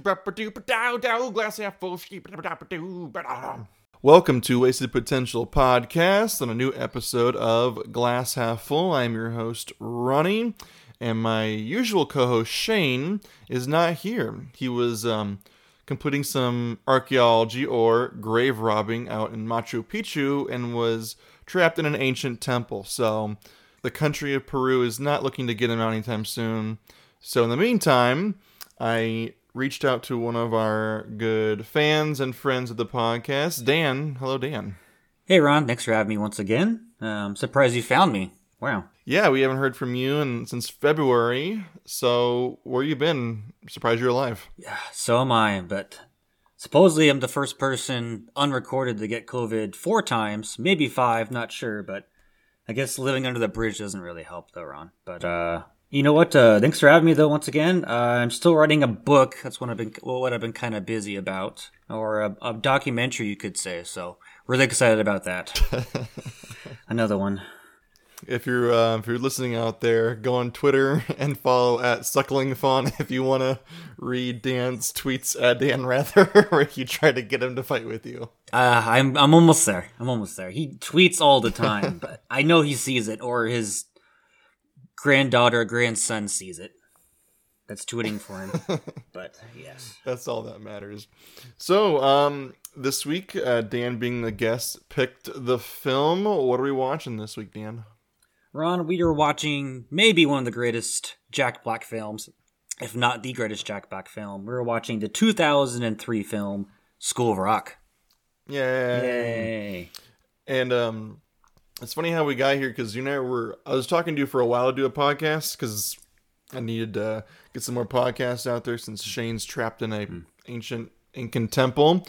Glass half full. Welcome to Wasted Potential Podcast on a new episode of Glass Half Full. I'm your host, Ronnie, and my usual co-host, Shane, is not here. He was completing some archaeology or grave robbing out in Machu Picchu and was trapped in an ancient temple. So the country of Peru is not looking to get him out anytime soon. So in the meantime, I reached out to one of our good fans and friends of the podcast, Dan. Hello, Dan. Hey, Ron. Thanks for having me once again. Surprised you found me. Wow. Yeah, we haven't heard from you since February. So where you been? Surprised you're alive. Yeah, so am I. But supposedly I'm the first person unrecorded to get COVID 4 times, maybe 5, not sure. But I guess living under the bridge doesn't really help, though, Ron. But you know what? Thanks for having me, though. Once again, I'm still writing a book. That's what I've been kind of busy about, or a documentary, you could say. So really excited about that. Another one. If you're listening out there, go on Twitter and follow @SucklingFawn if you want to read Dan's tweets at Dan Rather, where you try to get him to fight with you. I'm almost there. He tweets all the time, but I know he sees it, or his granddaughter, grandson sees it. That's tweeting for him. But yes, that's all that matters. So this week, Dan being the guest picked the film. What are we watching this week, Dan? Ron, we are watching maybe one of the greatest Jack Black films, if not the greatest Jack Black film. We're watching the 2003 film School of Rock. Yay! And it's funny how we got here, because you and I was talking to you for a while to do a podcast, because I needed to get some more podcasts out there since Shane's trapped in an ancient Incan temple.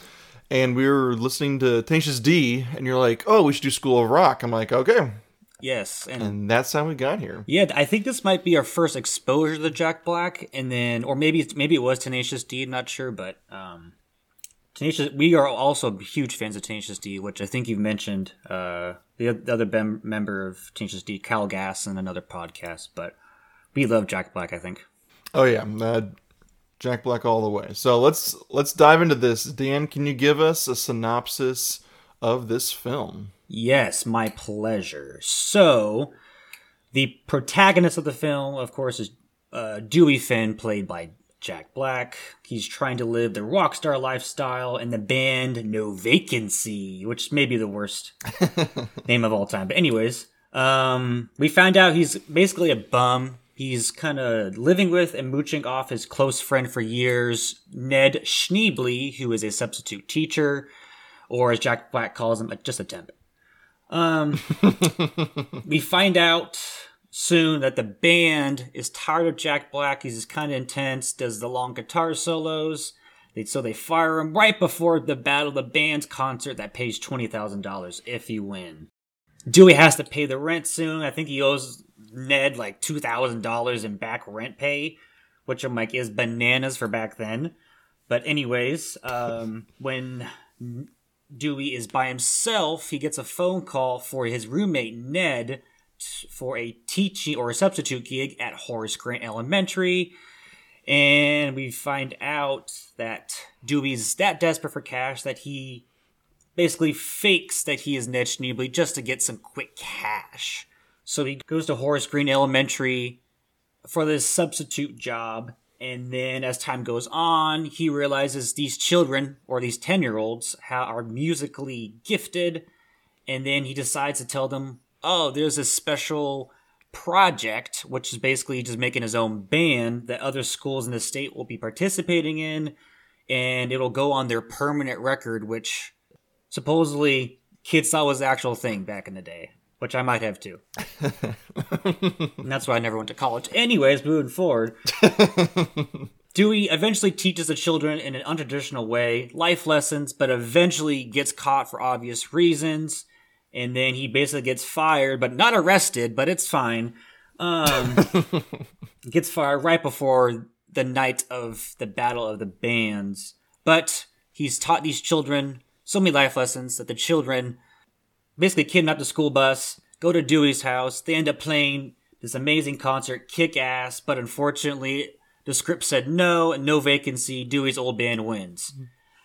And we were listening to Tenacious D, and you're like, oh, we should do School of Rock. I'm like, okay. Yes. And that's how we got here. Yeah, I think this might be our first exposure to Jack Black, and then, or maybe it was Tenacious D, I'm not sure, but we are also huge fans of Tenacious D, which I think you've mentioned. The other member of Tenacious D, Kyle Gass, in another podcast. But we love Jack Black, I think. Oh yeah, Jack Black all the way. So let's dive into this. Dan, can you give us a synopsis of this film? Yes, my pleasure. So the protagonist of the film, of course, is Dewey Finn, played by Jack Black. He's trying to live the rock star lifestyle in the band No Vacancy, which may be the worst name of all time. But anyways, we found out he's basically a bum. He's kind of living with and mooching off his close friend for years, Ned Schneebly, who is a substitute teacher, or as Jack Black calls him, just a temp. We find out soon that the band is tired of Jack Black. He's just kind of intense, does the long guitar solos. So they fire him right before the Battle of the Bands concert that pays $20,000 if you win. Dewey has to pay the rent soon. I think he owes Ned like $2,000 in back rent pay, which I'm like is bananas for back then. But anyways, when Dewey is by himself, he gets a phone call for his roommate Ned for a teaching or a substitute gig at Horace Grant Elementary, and we find out that Dewey's that desperate for cash that he basically fakes that he is Ned Schneebly just to get some quick cash. So he goes to Horace Grant Elementary for this substitute job, and then as time goes on, he realizes these children, or these 10-year-olds, are musically gifted, and then he decides to tell them, oh, there's this special project, which is basically just making his own band that other schools in the state will be participating in, and it'll go on their permanent record, which supposedly kids thought was the actual thing back in the day, which I might have too. And that's why I never went to college. Anyways, moving forward. Dewey eventually teaches the children in an untraditional way, life lessons, but eventually gets caught for obvious reasons. And then he basically gets fired, but not arrested, but it's fine. Gets fired right before the night of the Battle of the Bands. But he's taught these children so many life lessons that the children basically kidnap the school bus, go to Dewey's house. They end up playing this amazing concert, kick ass. But unfortunately, The script said no, and No Vacancy, Dewey's old band wins.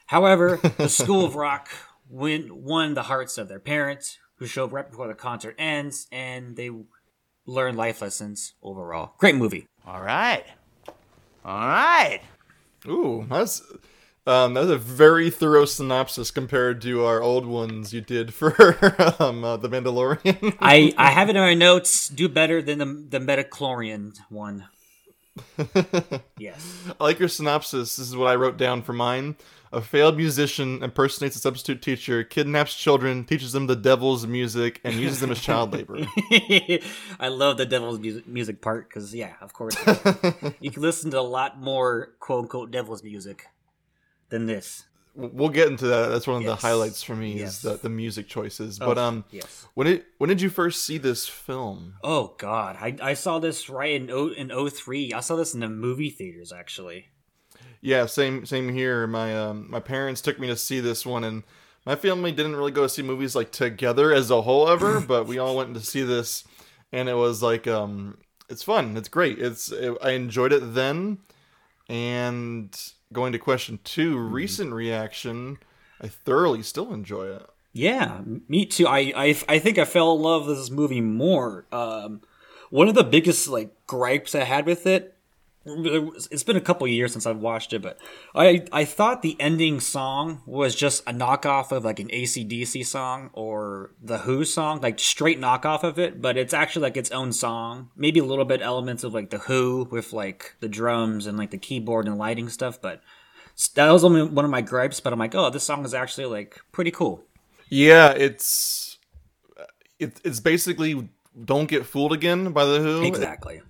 However, the School of Rock won the hearts of their parents, who show up right before the concert ends, and they learn life lessons overall. Great movie. All right. Ooh, that's a very thorough synopsis compared to our old ones you did for The Mandalorian. I have it in my notes. Do better than the Metachlorian one. Yes. I like your synopsis. This is what I wrote down for mine. A failed musician impersonates a substitute teacher, kidnaps children, teaches them the devil's music, and uses them as child labor. I love the devil's music part because, yeah, of course. You can listen to a lot more quote-unquote devil's music than this. We'll get into that. That's one of the highlights for me is the music choices. But when did you first see this film? Oh, God. I saw this right in 03. I saw this in the movie theaters, actually. Yeah, same here. My parents took me to see this one, and my family didn't really go see movies like together as a whole ever, but we all went to see this, and it was like it's fun, it's great. I enjoyed it then. And going to question 2, recent reaction, I thoroughly still enjoy it. Yeah, me too. I think I fell in love with this movie more. One of the biggest gripes I had with it. It's been a couple of years since I've watched it, but I thought the ending song was just a knockoff of an AC/DC song or The Who song, straight knockoff of it, but it's actually its own song. Maybe a little bit elements of The Who with the drums and the keyboard and lighting stuff, but that was only one of my gripes, but I'm oh, this song is actually pretty cool. Yeah, it's basically Don't Get Fooled Again by The Who. Exactly.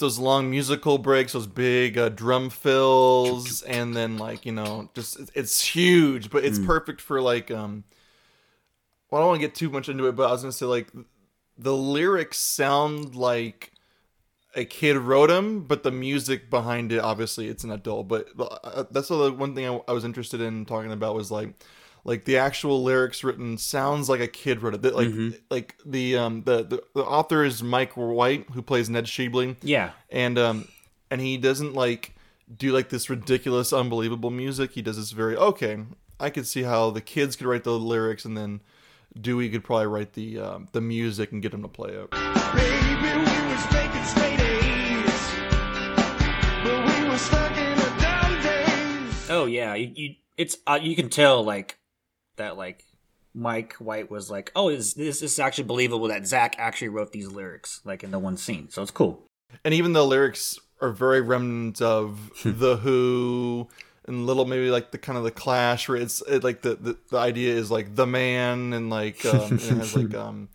Those long musical breaks, those big drum fills, and then it's huge, but it's perfect for I don't want to get too much into it, but I was gonna say the lyrics sound like a kid wrote them, but the music behind it, obviously it's an adult. But that's the one thing I was interested in talking about was like the actual lyrics written sounds like a kid wrote it. The author is Mike White, who plays Ned Schneebly. Yeah. And he doesn't do this ridiculous, unbelievable music. He does this very, I could see how the kids could write the lyrics, and then Dewey could probably write the music and get him to play it. Baby, we was taking straight A's, but we were stuck in a dumb days. Oh yeah, it's you can tell that Mike White was this is actually believable that Zach actually wrote these lyrics in the one scene, so it's cool. And even the lyrics are very remnant of The Who and maybe the kind of The Clash, where the idea is the man and and it has and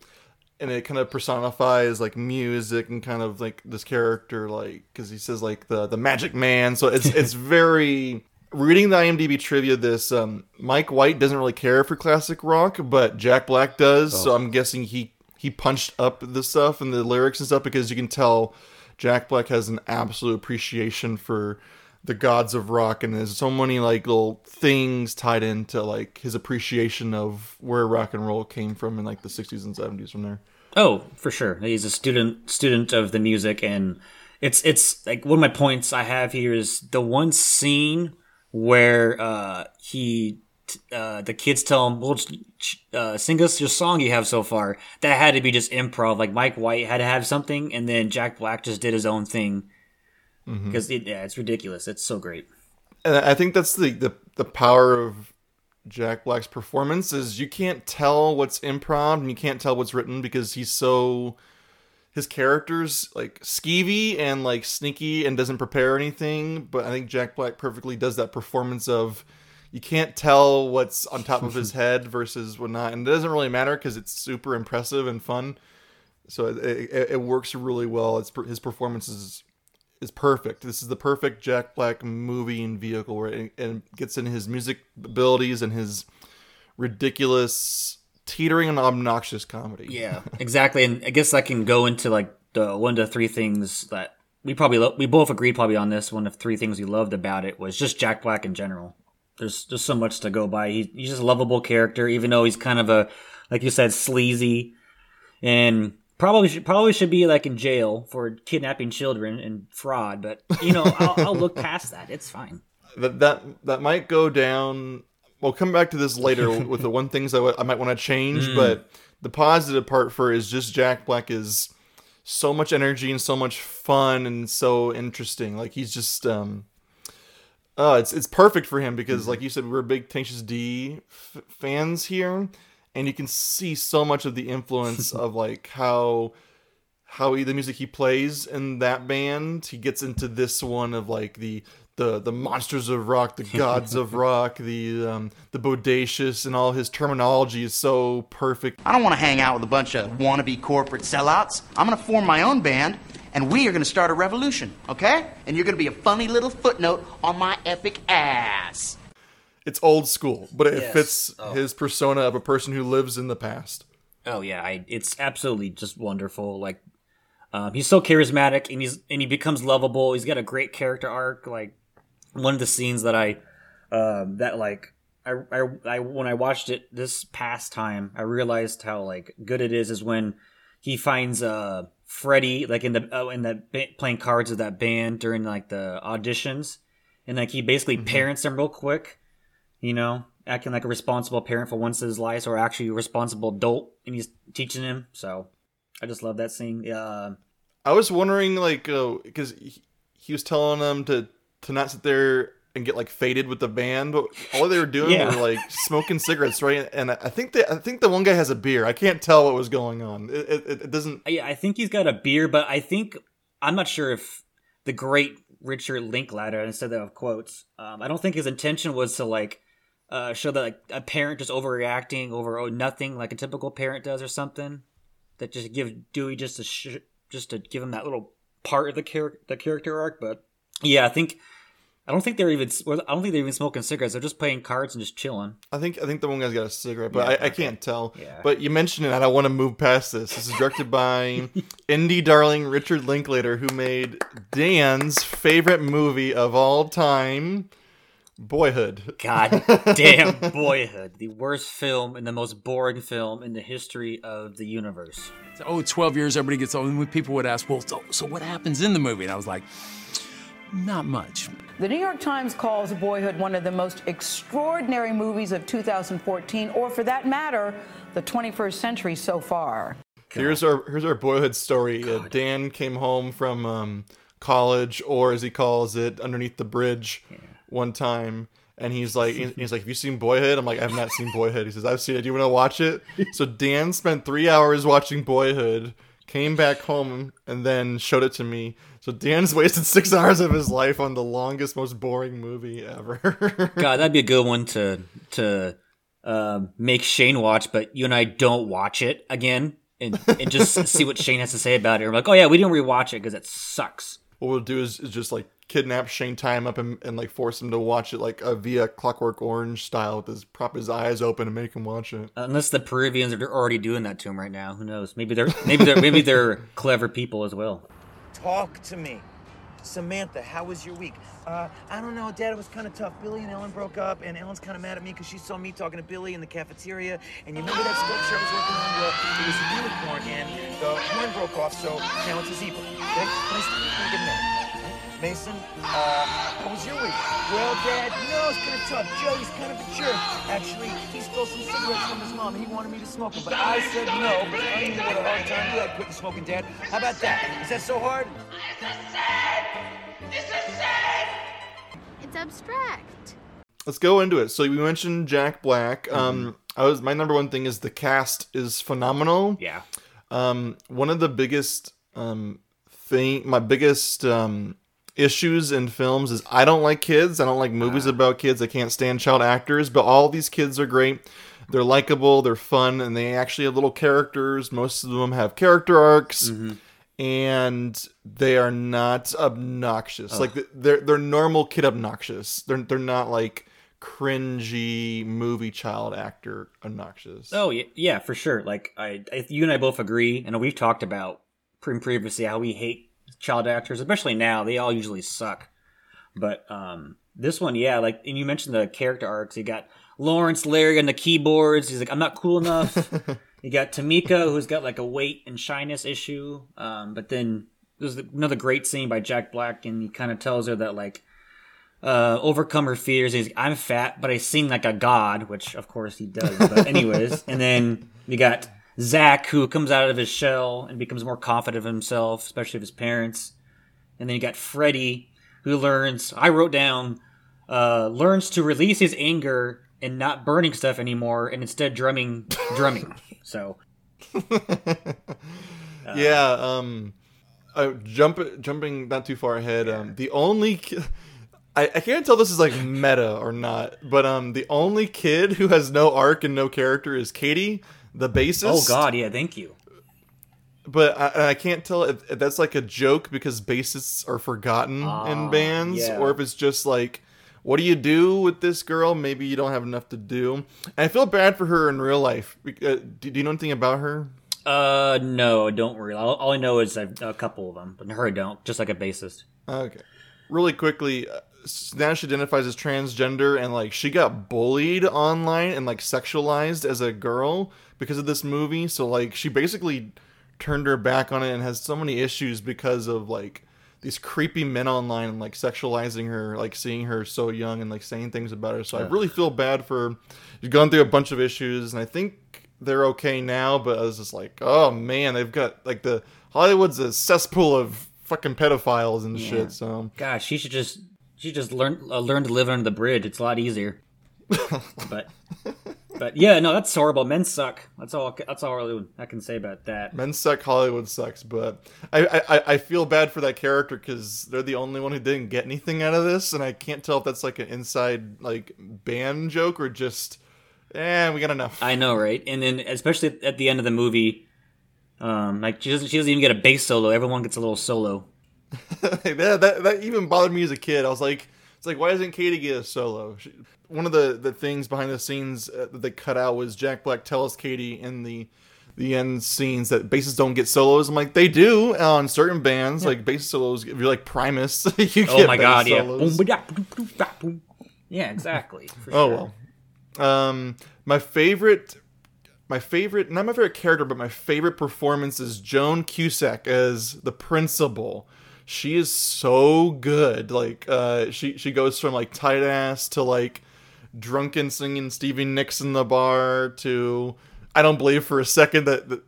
it kind of personifies music and kind of this character because he says the magic man, so it's very. Reading the IMDb trivia, this Mike White doesn't really care for classic rock, but Jack Black does. Oh. So I'm guessing he punched up the stuff and the lyrics and stuff, because you can tell Jack Black has an absolute appreciation for the gods of rock, and there's so many little things tied into his appreciation of where rock and roll came from in the 60s and 70s from there. Oh, for sure, he's a student of the music, and it's one of my points I have here is the one scene where the kids tell him, well, sing us your song you have so far. That had to be just improv. Mike White had to have something, and then Jack Black just did his own thing. Because it's ridiculous. It's so great. And I think that's the power of Jack Black's performance is you can't tell what's improv and you can't tell what's written, because he's so... his character's like skeevy and like sneaky and doesn't prepare anything, but I think Jack Black perfectly does that performance of you can't tell what's on top of his head versus what not, and it doesn't really matter because it's super impressive and fun. So it works really well. It's his performance is perfect. This is the perfect Jack Black movie and vehicle where it gets in his music abilities and his ridiculous teetering and obnoxious comedy. Yeah, exactly. And I guess I can go into like the one to three things that we both agreed probably on this. One of three things we loved about it was just Jack Black in general. There's just so much to go by. He's just a lovable character, even though he's kind of a, like you said, sleazy and probably should be like in jail for kidnapping children and fraud. But you know, I'll look past that. It's fine. That might go down. We'll come back to this later with the one things I might want to change, but the positive part for is just Jack Black is so much energy and so much fun and so interesting. Like he's just, it's perfect for him because like you said, we're big Tenacious D fans here, and you can see so much of the influence of like how the music he plays in that band, he gets into this one of like the monsters of rock, the gods of rock, the bodacious, and all his terminology is so perfect. I don't want to hang out with a bunch of wannabe corporate sellouts. I'm going to form my own band, and we are going to start a revolution, okay? And you're going to be a funny little footnote on my epic ass. It's old school, but it fits his persona of a person who lives in the past. Oh, yeah. It's absolutely just wonderful. Like, he's so charismatic, and he becomes lovable. He's got a great character arc, like, one of the scenes that I when I watched it this past time, I realized how like good it is when he finds Freddie like playing cards with that band during like the auditions, and like he basically parents him real quick, you know, acting like a responsible parent for once in his life, or actually a responsible adult, and he's teaching him. So I just love that scene. I was wondering like because he was telling them to not sit there and get like faded with the band, but all they were doing were like smoking cigarettes, right? And I think the one guy has a beer. I can't tell what was going on. It doesn't. Yeah, I think he's got a beer, but I'm not sure if the great Richard Linklater, instead of quotes, I don't think his intention was to like show that like a parent just overreacting over nothing, like a typical parent does, or something. That just give Dewey just to give him that little part of the character arc, but. Yeah, I don't think they're even smoking cigarettes. They're just playing cards and just chilling. I think the one guy's got a cigarette, but I can't tell. Yeah. But you mentioned it, and I want to move past this. This is directed by indie darling Richard Linklater, who made Dan's favorite movie of all time, Boyhood. God damn Boyhood. The worst film and the most boring film in the history of the universe. 12 years, everybody gets old. And people would ask, well, so what happens in the movie? And I was like... not much. The New York Times calls Boyhood one of the most extraordinary movies of 2014, or for that matter, the 21st century so far. God. Here's our Boyhood story. Dan came home from college, or as he calls it, underneath the bridge, one time, and he's like, "Have you seen Boyhood?" I'm like, "I've not seen Boyhood." He says, "I've seen it. Do you want to watch it?" So Dan spent 3 hours watching Boyhood. Came back home and then showed it to me. So Dan's wasted 6 hours of his life on the longest, most boring movie ever. God, that'd be a good one to make Shane watch, but you and I don't watch it again and just see what Shane has to say about it. We're like, oh yeah, we didn't rewatch it because it sucks. What we'll do is just like kidnap Shane time up and like force him to watch it like via Clockwork Orange style with his eyes open and make him watch it. Unless the Peruvians are already doing that to him right now. Who knows? Maybe they're clever people as well. Talk to me. Samantha, how was your week? I don't know, Dad, it was kind of tough. Billy and Ellen broke up, and Ellen's kind of mad at me because she saw me talking to Billy in the cafeteria, and you remember that sculpture I was working on? Well, it was a unicorn, and the horn broke off, so now it's a zebra. Okay? Nice to get mad. Mason, how was your week? Well, Dad, you know, it's kind of tough. Joey's kind of a jerk. Actually, he stole some cigarettes from his mom, and he wanted me to smoke them, but I said no, because I knew what a hard time you had quitting smoking, Dad. How about that? Is that so hard? It's a sin! It's abstract. Let's go into it. So we mentioned Jack Black. My number one thing is the cast is phenomenal. Yeah. One of the biggest my biggest issues in films is I don't like kids. I don't like movies about kids. I can't stand child actors, but all these kids are great. They're likable, they're fun, and they actually have little characters. Most of them have character arcs, and they are not obnoxious. Like they're normal kid obnoxious. They're not like cringy movie child actor obnoxious. Oh yeah, for sure. Like you and I both agree, and we've talked about previously how we hate child actors, especially now. They all usually suck. But this one, yeah, like, and you mentioned the character arcs. You got Lawrence Larry on the keyboards. He's like, I'm not cool enough. You got Tamika, who's got like a weight and shyness issue. But then there's another great scene by Jack Black, and he kind of tells her that, like, overcome her fears. He's like, I'm fat, but I sing like a god, which of course he does. But anyways, and then you got Zach, who comes out of his shell and becomes more confident of himself, especially of his parents. And then you got Freddie, who learns to release his anger and not burning stuff anymore, and instead drumming. So, yeah. Jumping not too far ahead. Yeah. The only I can't tell this is like meta or not, but the only kid who has no arc and no character is Katie, the bassist. Oh God, yeah, thank you. But I can't tell if that's like a joke because bassists are forgotten in bands, or if it's just like, what do you do with this girl? Maybe you don't have enough to do. And I feel bad for her in real life. Do you know anything about her? No, I don't really. All I know is a couple of them, but her I don't, just like a bassist. Okay. Really quickly, now she identifies as transgender, and like she got bullied online and like sexualized as a girl because of this movie. So like she basically turned her back on it and has so many issues because of like these creepy men online and like sexualizing her, like seeing her so young and like saying things about her. So I really feel bad for her. She's gone through a bunch of issues, and I think they're okay now, but I was just like, oh man, they've got like the Hollywood's a cesspool of fucking pedophiles and shit. So gosh, she should just learn to live under the bridge. It's a lot easier. But yeah, no, that's horrible. Men suck. That's all I can say about that. Men suck. Hollywood sucks. But I feel bad for that character because they're the only one who didn't get anything out of this, and I can't tell if that's like an inside like band joke or just we got enough. I know, right? And then especially at the end of the movie, like she doesn't even get a bass solo. Everyone gets a little solo. that even bothered me as a kid. I was like, it's like, why doesn't Katie get a solo? One of the things behind the scenes that they cut out was Jack Black tells Katie in the end scenes that bassists don't get solos. I'm like, they do on certain bands, like bass solos. If you're like Primus, you get bass solos. Yeah, exactly. For sure. Well. Not my favorite character, but my favorite performance is Joan Cusack as the principal. She is so good. Like, she goes from like tight ass to like drunken singing Stevie Nicks in the bar to I don't believe for a second that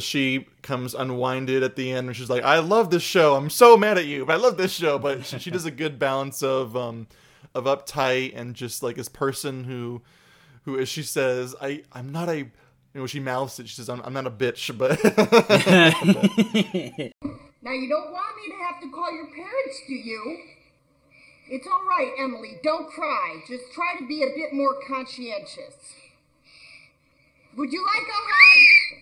she comes unwinded at the end, and she's like, I love this show. I'm so mad at you, but I love this show. But she does a good balance of uptight and just like this person who as she says, I'm not a, you know, she mouths it. She says, I'm not a bitch, but. Now, you don't want me to have to call your parents, do you? It's all right, Emily. Don't cry. Just try to be a bit more conscientious. Would you like a hug?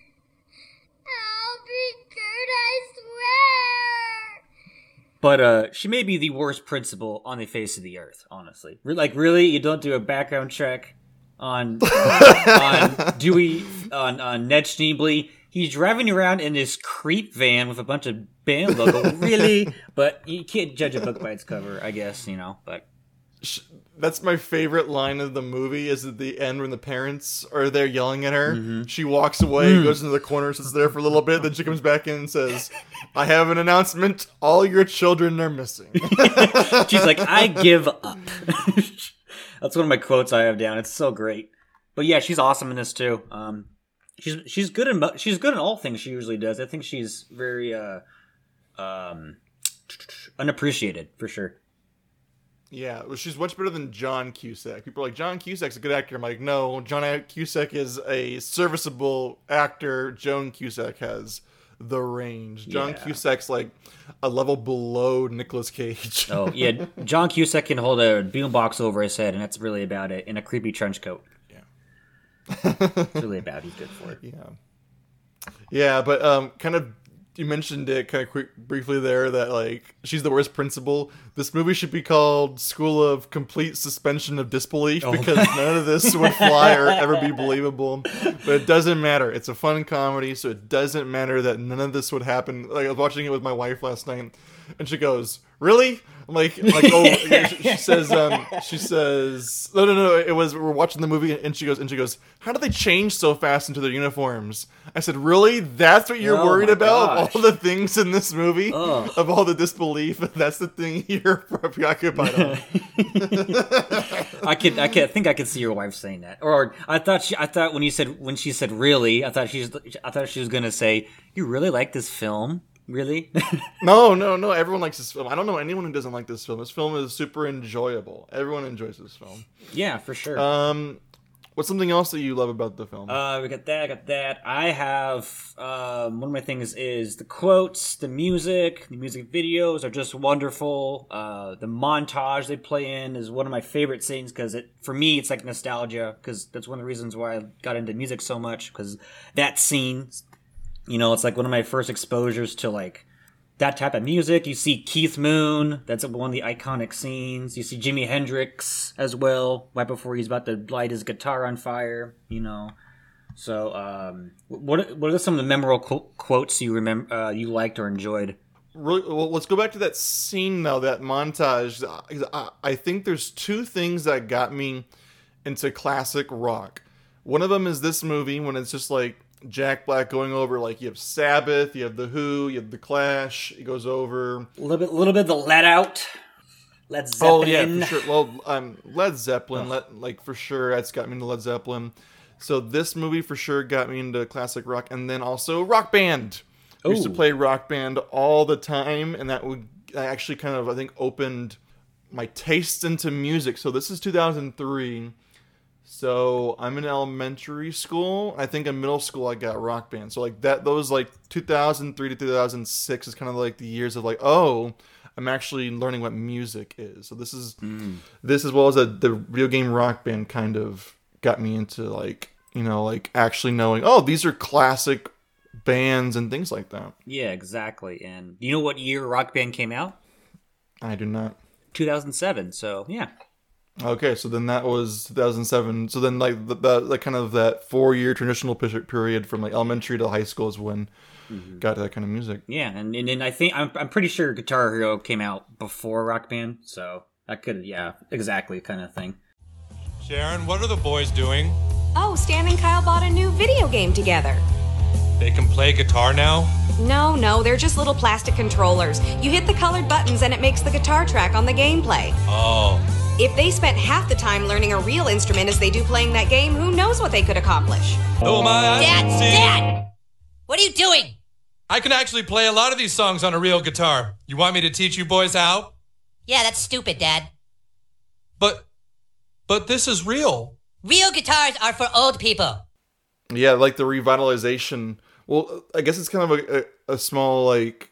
I'll be good, I swear. But she may be the worst principal on the face of the earth, honestly. Like, really? You don't do a background check on Dewey, on Ned Schneebly? He's driving around in this creep van with a bunch of band logo. Really? But you can't judge a book by its cover, I guess, you know. But that's my favorite line of the movie is at the end when the parents are there yelling at her. Mm-hmm. She walks away, goes into the corner, sits there for a little bit. Then she comes back in and says, I have an announcement. All your children are missing. She's like, I give up. That's one of my quotes I have down. It's so great. But yeah, she's awesome in this too. She's good in all things she usually does. I think she's very unappreciated for sure. Yeah, well, she's much better than John Cusack. People are like, John Cusack's a good actor. I'm like, no, John Cusack is a serviceable actor. Joan Cusack has the range. John Cusack's like a level below Nicolas Cage. Oh yeah, John Cusack can hold a boombox over his head, and that's really about it. In a creepy trench coat. Yeah, that's really about. He's good for it. Yeah, yeah, but kind of. You mentioned it kind of briefly there that, like, she's the worst principal. This movie should be called School of Complete Suspension of Disbelief because none of this would fly or ever be believable. But it doesn't matter. It's a fun comedy, so it doesn't matter that none of this would happen. Like, I was watching it with my wife last night, and she goes, "Really?" I'm like oh, she says, no. It was we're watching the movie, and she goes, "How do they change so fast into their uniforms?" I said, "Really? That's what you're worried about? Gosh. All the things in this movie, of all the disbelief, that's the thing you're preoccupied on." I think I could see your wife saying that. Or I thought when she said "Really," I thought she was gonna say, "You really like this film?" Really? No. Everyone likes this film. I don't know anyone who doesn't like this film. This film is super enjoyable. Everyone enjoys this film. Yeah, for sure. What's something else that you love about the film? We got that. I have one of my things is the quotes, the music videos are just wonderful. The montage they play in is one of my favorite scenes because for me it's like nostalgia because that's one of the reasons why I got into music so much because that scene. You know, it's like one of my first exposures to like that type of music. You see Keith Moon. That's one of the iconic scenes. You see Jimi Hendrix as well, right before he's about to light his guitar on fire, you know. So what are some of the memorable quotes you remember, you liked or enjoyed? Really, well, let's go back to that scene now, that montage. I think there's two things that got me into classic rock. One of them is this movie when it's just like, Jack Black going over, like, you have Sabbath, you have The Who, you have The Clash, he goes over. A little bit of the Led Zeppelin. Oh, yeah, for sure. Well, Led Zeppelin, for sure, that's got me into Led Zeppelin. So this movie for sure got me into classic rock, and then also Rock Band. I used to play Rock Band all the time, and that actually kind of, I think, opened my taste into music. So this is 2003. So I'm in elementary school. I think in middle school I got Rock Band. So like that, those like 2003 to 2006 is kind of like the years of like, oh, I'm actually learning what music is. So this is this as well as the video game Rock Band kind of got me into like, you know, like actually knowing, oh, these are classic bands and things like that. Yeah, exactly. And you know what year Rock Band came out? I do not. 2007. So yeah. Okay, so then that was 2007. So then, like the kind of that 4-year traditional period from like elementary to high school is when got to that kind of music. Yeah, and then I think I'm pretty sure Guitar Hero came out before Rock Band, so that could exactly kind of thing. Sharon, what are the boys doing? Oh, Stan and Kyle bought a new video game together. They can play guitar now? No, they're just little plastic controllers. You hit the colored buttons and it makes the guitar track on the gameplay. Oh. If they spent half the time learning a real instrument as they do playing that game, who knows what they could accomplish? Oh my! Dad! What are you doing? I can actually play a lot of these songs on a real guitar. You want me to teach you boys how? Yeah, that's stupid, Dad. But this is real. Real guitars are for old people. Yeah, like the revitalization. Well, I guess it's kind of a small, like,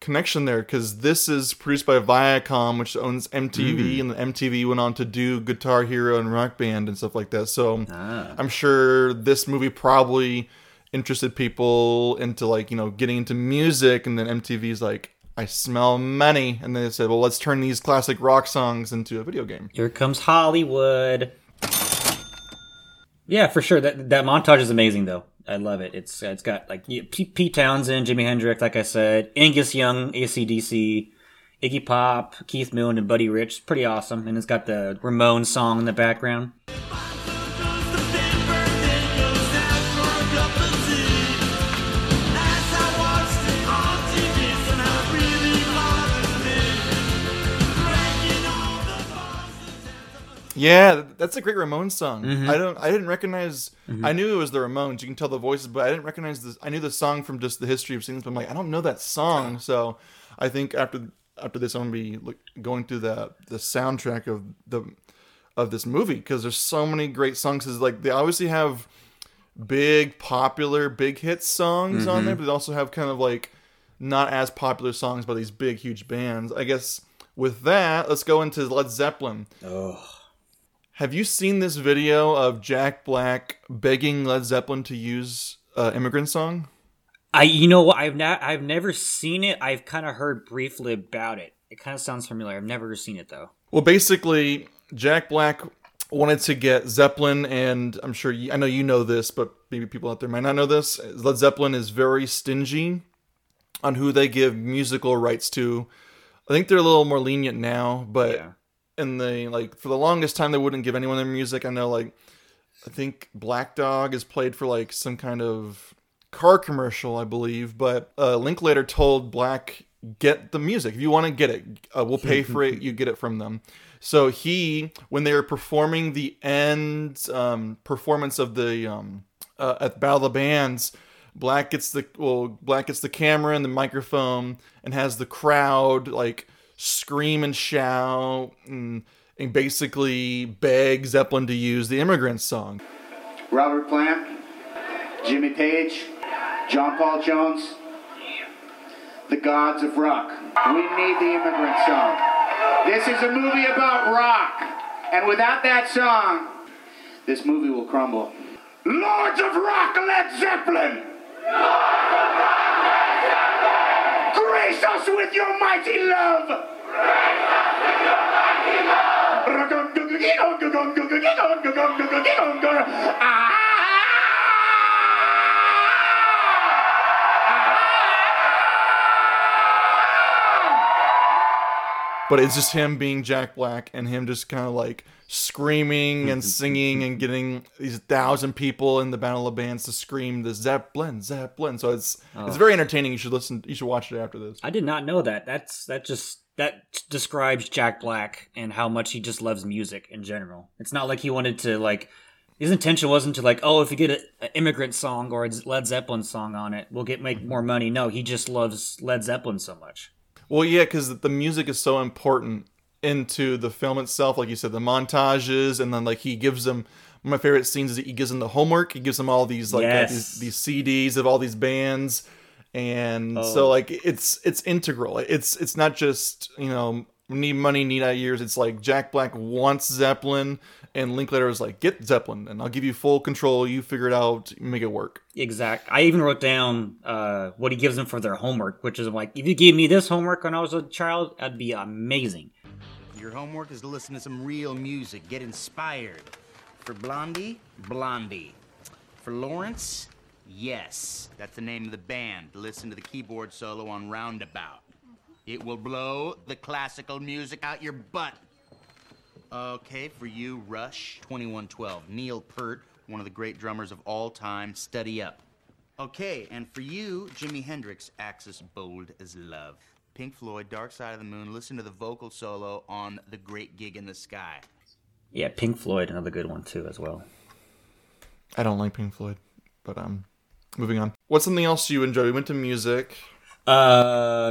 connection there because this is produced by Viacom, which owns MTV, and MTV went on to do Guitar Hero and Rock Band and stuff like that. So I'm sure this movie probably interested people into, like, you know, getting into music, and then MTV's like, I smell money, and then they said, well, let's turn these classic rock songs into a video game. Here comes Hollywood. Yeah, for sure. That montage is amazing, though. I love it. It's got like Pete Townsend, Jimi Hendrix, like I said, Angus Young, AC/DC, Iggy Pop, Keith Moon, and Buddy Rich. It's pretty awesome, and it's got the Ramones song in the background. Yeah, that's a great Ramones song. I didn't recognize. I knew it was the Ramones. You can tell the voices, but I didn't recognize this. I knew the song from just the history of singles, but I'm like, I don't know that song. So I think after this, I'm gonna be going through the soundtrack of this movie because there's so many great songs. Is like they obviously have big, popular, big hit songs on there, but they also have kind of like not as popular songs by these big, huge bands. I guess with that, let's go into Led Zeppelin. Oh. Have you seen this video of Jack Black begging Led Zeppelin to use Immigrant Song? I've never seen it. I've kind of heard briefly about it. It kind of sounds familiar. I've never seen it though. Well, basically, Jack Black wanted to get Zeppelin, and I'm sure I know you know this, but maybe people out there might not know this. Led Zeppelin is very stingy on who they give musical rights to. I think they're a little more lenient now, but and they like for the longest time they wouldn't give anyone their music. I know, like I think Black Dog is played for like some kind of car commercial, I believe, but Linklater told Black, get the music. If you want to get it, we'll pay for it. You get it from them. So he, when they were performing the end performance of the at Battle of the Bands, Black gets the camera and the microphone and has the crowd like scream and shout and basically beg Zeppelin to use the Immigrant Song. Robert Plant, Jimmy Page, John Paul Jones, the gods of rock. We need the Immigrant Song. This is a movie about rock, and without that song, this movie will crumble. Lords of Rock, Led Zeppelin! Grace us with your mighty love! Grace us with your mighty love! But it's just him being Jack Black and him just kind of like screaming and singing and getting these 1,000 people in the Battle of Bands to scream the Zeppelin, Zeppelin. So it's very entertaining. You should watch it after this. I did not know that. That describes Jack Black and how much he just loves music in general. It's not like he wanted to like, his intention wasn't to like, oh, if you get an Immigrant Song or a Led Zeppelin song on it, we'll make more money. No, he just loves Led Zeppelin so much. Well, yeah, because the music is so important into the film itself. Like you said, the montages, and then like he gives them. One of my favorite scenes is he gives them the homework. He gives them all these like these CDs of all these bands, and so like it's integral. It's not just need money, need out years. It's like Jack Black wants Zeppelin, and Linklater was like, get Zeppelin, and I'll give you full control. You figure it out, make it work. Exact. I even wrote down what he gives them for their homework, which is like, if you gave me this homework when I was a child, that'd be amazing. Your homework is to listen to some real music. Get inspired. For Blondie, Blondie. For Lawrence, yes. That's the name of the band. Listen to the keyboard solo on Roundabout. It will blow the classical music out your butt. Okay, for you, Rush, 2112. Neil Peart, one of the great drummers of all time, Study Up. Okay, and for you, Jimi Hendrix, Axis Bold as Love. Pink Floyd, Dark Side of the Moon, listen to the vocal solo on The Great Gig in the Sky. Yeah, Pink Floyd, another good one too as well. I don't like Pink Floyd, but moving on. What's something else you enjoy? We went to music. What are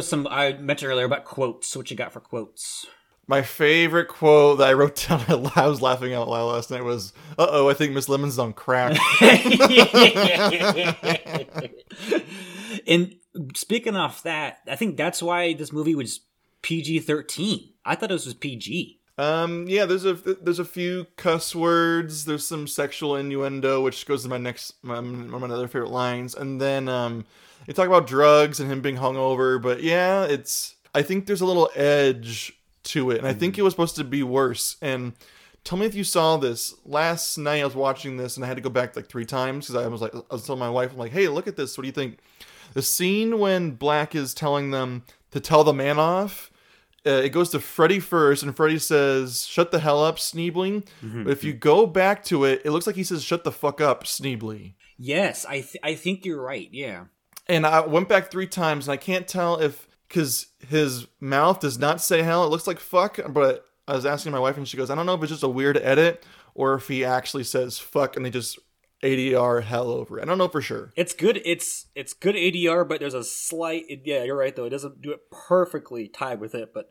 some I mentioned earlier about quotes? What you got for quotes? My favorite quote that I wrote down, I was laughing out loud last night, was I think Miss Lemon's on crack. And speaking of that, I think that's why this movie was PG-13. I thought this was PG. Yeah, there's a few cuss words. There's some sexual innuendo, which goes to my other favorite lines. And then they talk about drugs and him being hungover. But yeah, I think there's a little edge to it, and I think it was supposed to be worse. And tell me if you saw this last night. I was watching this, and I had to go back like 3 times because I was telling my wife, I'm like, hey, look at this. What do you think? The scene when Black is telling them to tell the man off. It goes to Freddy first, and Freddy says, shut the hell up, Schneebly. Mm-hmm. But if you go back to it, it looks like he says, shut the fuck up, Schneebly. Yes, I think you're right, yeah. And I went back 3 times, and I can't tell if... Because his mouth does not say hell. It looks like fuck, but I was asking my wife, and she goes, I don't know if it's just a weird edit, or if he actually says fuck, and they just... ADR hell over. I don't know for sure. It's good. It's good ADR, but there's a slight. Yeah, you're right though. It doesn't do it perfectly tied with it, but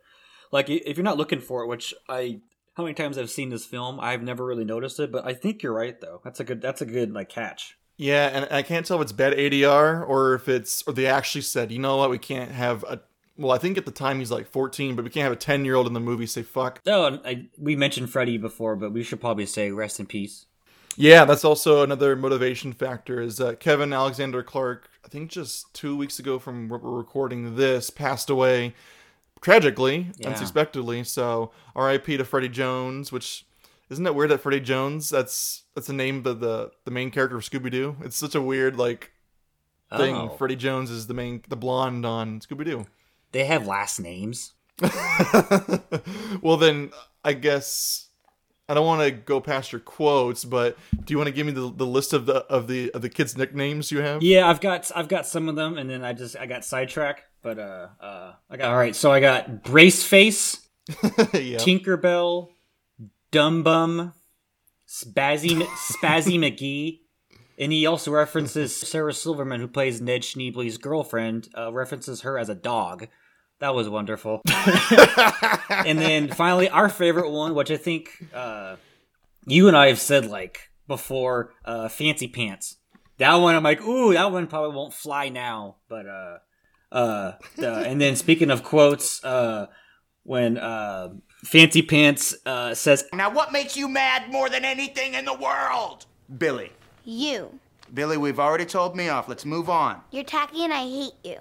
like if you're not looking for it, which I how many times I've seen this film. I've never really noticed it, but I think you're right though. That's a good like catch. Yeah, and I can't tell if it's bad ADR or if it's, or they actually said, you know what, we can't have a, well, I think at the time he's like 14, but we can't have a 10-year-old in the movie say fuck. Oh, we mentioned Freddy before, but we should probably say rest in peace. Yeah, that's also another motivation factor is Kevin Alexander Clark, I think just 2 weeks ago from recording this, passed away tragically, unexpectedly. So R.I.P. to Freddie Jones, which isn't it weird that Freddie Jones, that's the name of the main character of Scooby-Doo? It's such a weird like thing. Oh. Freddie Jones is the blonde on Scooby-Doo. They have last names. Well, then I guess I don't want to go past your quotes, but do you want to give me the list of the kids' nicknames you have? Yeah, I've got some of them, and then I got sidetracked. But I got Braceface, yeah. Tinkerbell, Dum Bum, Spazzy McGee. And he also references Sarah Silverman, who plays Ned Schneebly's girlfriend, references her as a dog. That was wonderful. And then finally, our favorite one, which I think you and I have said like before, Fancy Pants. That one, I'm like, ooh, that one probably won't fly now. But and then speaking of quotes, when Fancy Pants says, "Now what makes you mad more than anything in the world?" Billy. You. Billy, we've already told me off. Let's move on. You're tacky and I hate you.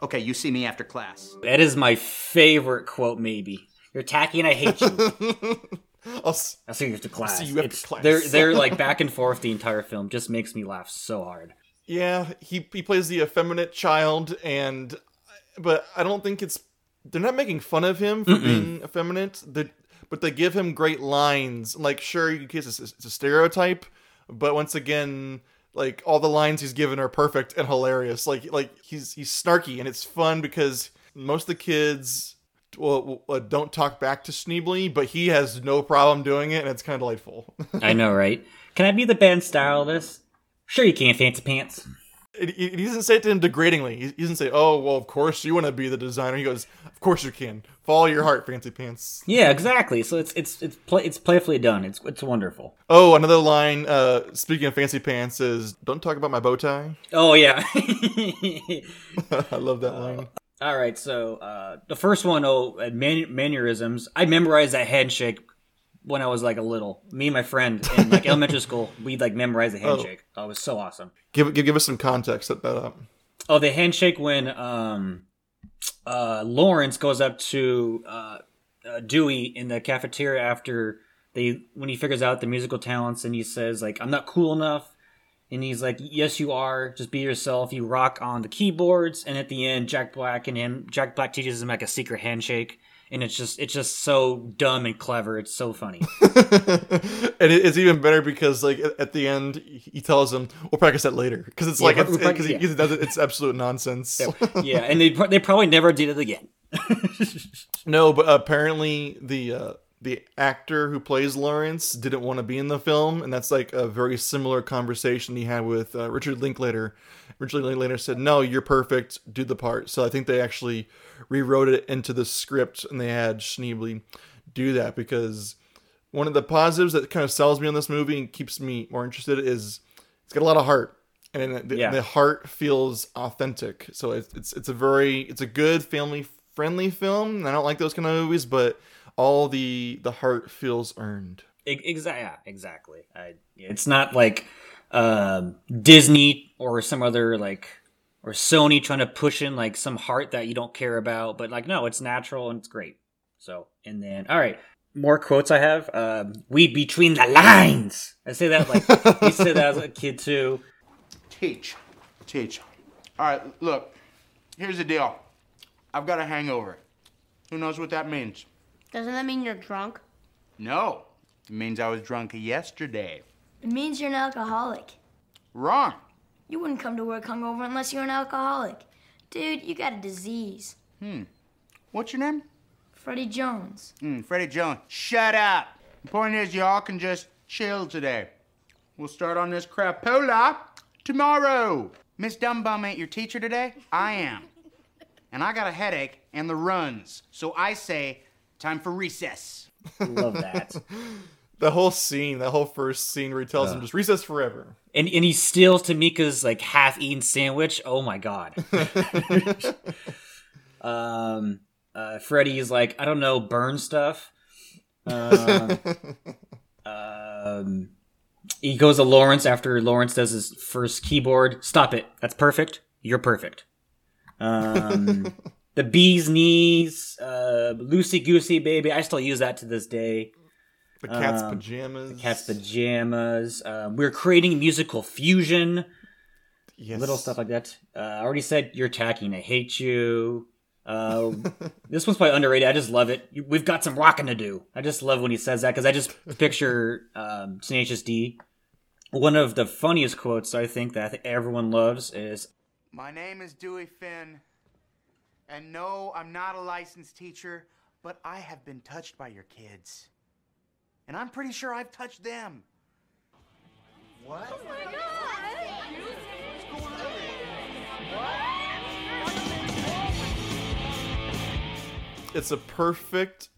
Okay, you see me after class. That is my favorite quote, maybe. You're tacky and I hate you. I'll see you after class. I'll see you after class. They're like back and forth the entire film. Just makes me laugh so hard. Yeah, he plays the effeminate child, but I don't think it's... They're not making fun of him for being effeminate, but they give him great lines. Like, sure, it's a stereotype, but once again, like all the lines he's given are perfect and hilarious. Like he's snarky and it's fun because most of the kids don't talk back to Schneebly, but he has no problem doing it, and it's kind of delightful. I know, right? Can I be the band stylist? Sure, you can, Fancy Pants. He doesn't say it to him degradingly. He doesn't say, "Oh, well, of course you want to be the designer." He goes, "Of course you can. Follow your heart, Fancy Pants." Yeah, exactly. So it's playfully done. It's wonderful. Oh, another line. Speaking of Fancy Pants, is "Don't talk about my bow tie." Oh yeah, I love that line. All right, so the first one, mannerisms. I memorized that handshake when I was like a little. Me and my friend in like elementary school, we'd like memorize the handshake. Oh, it was so awesome. Give us some context at that up. Oh, the handshake when Lawrence goes up to Dewey in the cafeteria after when he figures out the musical talents, and he says like, "I'm not cool enough," and he's like, "Yes, you are. Just be yourself. You rock on the keyboards." And at the end, Jack Black teaches him like a secret handshake. And it's just so dumb and clever. It's so funny. And it's even better because like at the end he tells them, "We'll practice that later." Because it's like it's absolute nonsense. Yeah, and they probably never did it again. No, but apparently the actor who plays Lawrence didn't want to be in the film, and that's like a very similar conversation he had with Richard Linklater. Richard Linklater said, "No, you're perfect. Do the part." So I think they actually rewrote it into the script, and they had Schneebly do that, because one of the positives that kind of sells me on this movie and keeps me more interested is it's got a lot of heart, and the heart feels authentic. So it's a good family friendly film. And I don't like those kind of movies, but all the heart feels earned. Exactly. It's not like Disney or some other like, or Sony trying to push in like some heart that you don't care about, but like, no, it's natural and it's great. So, and then, all right, more quotes I have. We between the lines. I say that like, he said that as a kid too. Teach. All right, look, here's the deal. I've got a hangover. Who knows what that means? Doesn't that mean you're drunk? No, it means I was drunk yesterday. It means you're an alcoholic. Wrong. You wouldn't come to work hungover unless you're an alcoholic. Dude, you got a disease. What's your name? Freddie Jones. Freddie Jones. Shut up. The point is, y'all can just chill today. We'll start on this crapola tomorrow. Miss Dumbum ain't your teacher today. I am. And I got a headache and the runs. So I say, time for recess. Love that. The whole scene, the whole first scene where he tells him just recess forever. And he steals Tamika's like half-eaten sandwich. Oh my God. Freddy is like, I don't know, burn stuff. He goes to Lawrence after Lawrence does his first keyboard. Stop it. That's perfect. You're perfect. The bee's knees, loosey goosey baby. I still use that to this day. The cat's pajamas. The cat's pajamas. We're creating musical fusion. Yes. Little stuff like that. I already said you're attacking. I hate you. This one's probably underrated. I just love it. We've got some rocking to do. I just love when he says that because I just picture Tenacious D. One of the funniest quotes I think that everyone loves is, "My name is Dewey Finn, and no, I'm not a licensed teacher, but I have been touched by your kids. And I'm pretty sure I've touched them." What? Oh my God! What? It's a perfect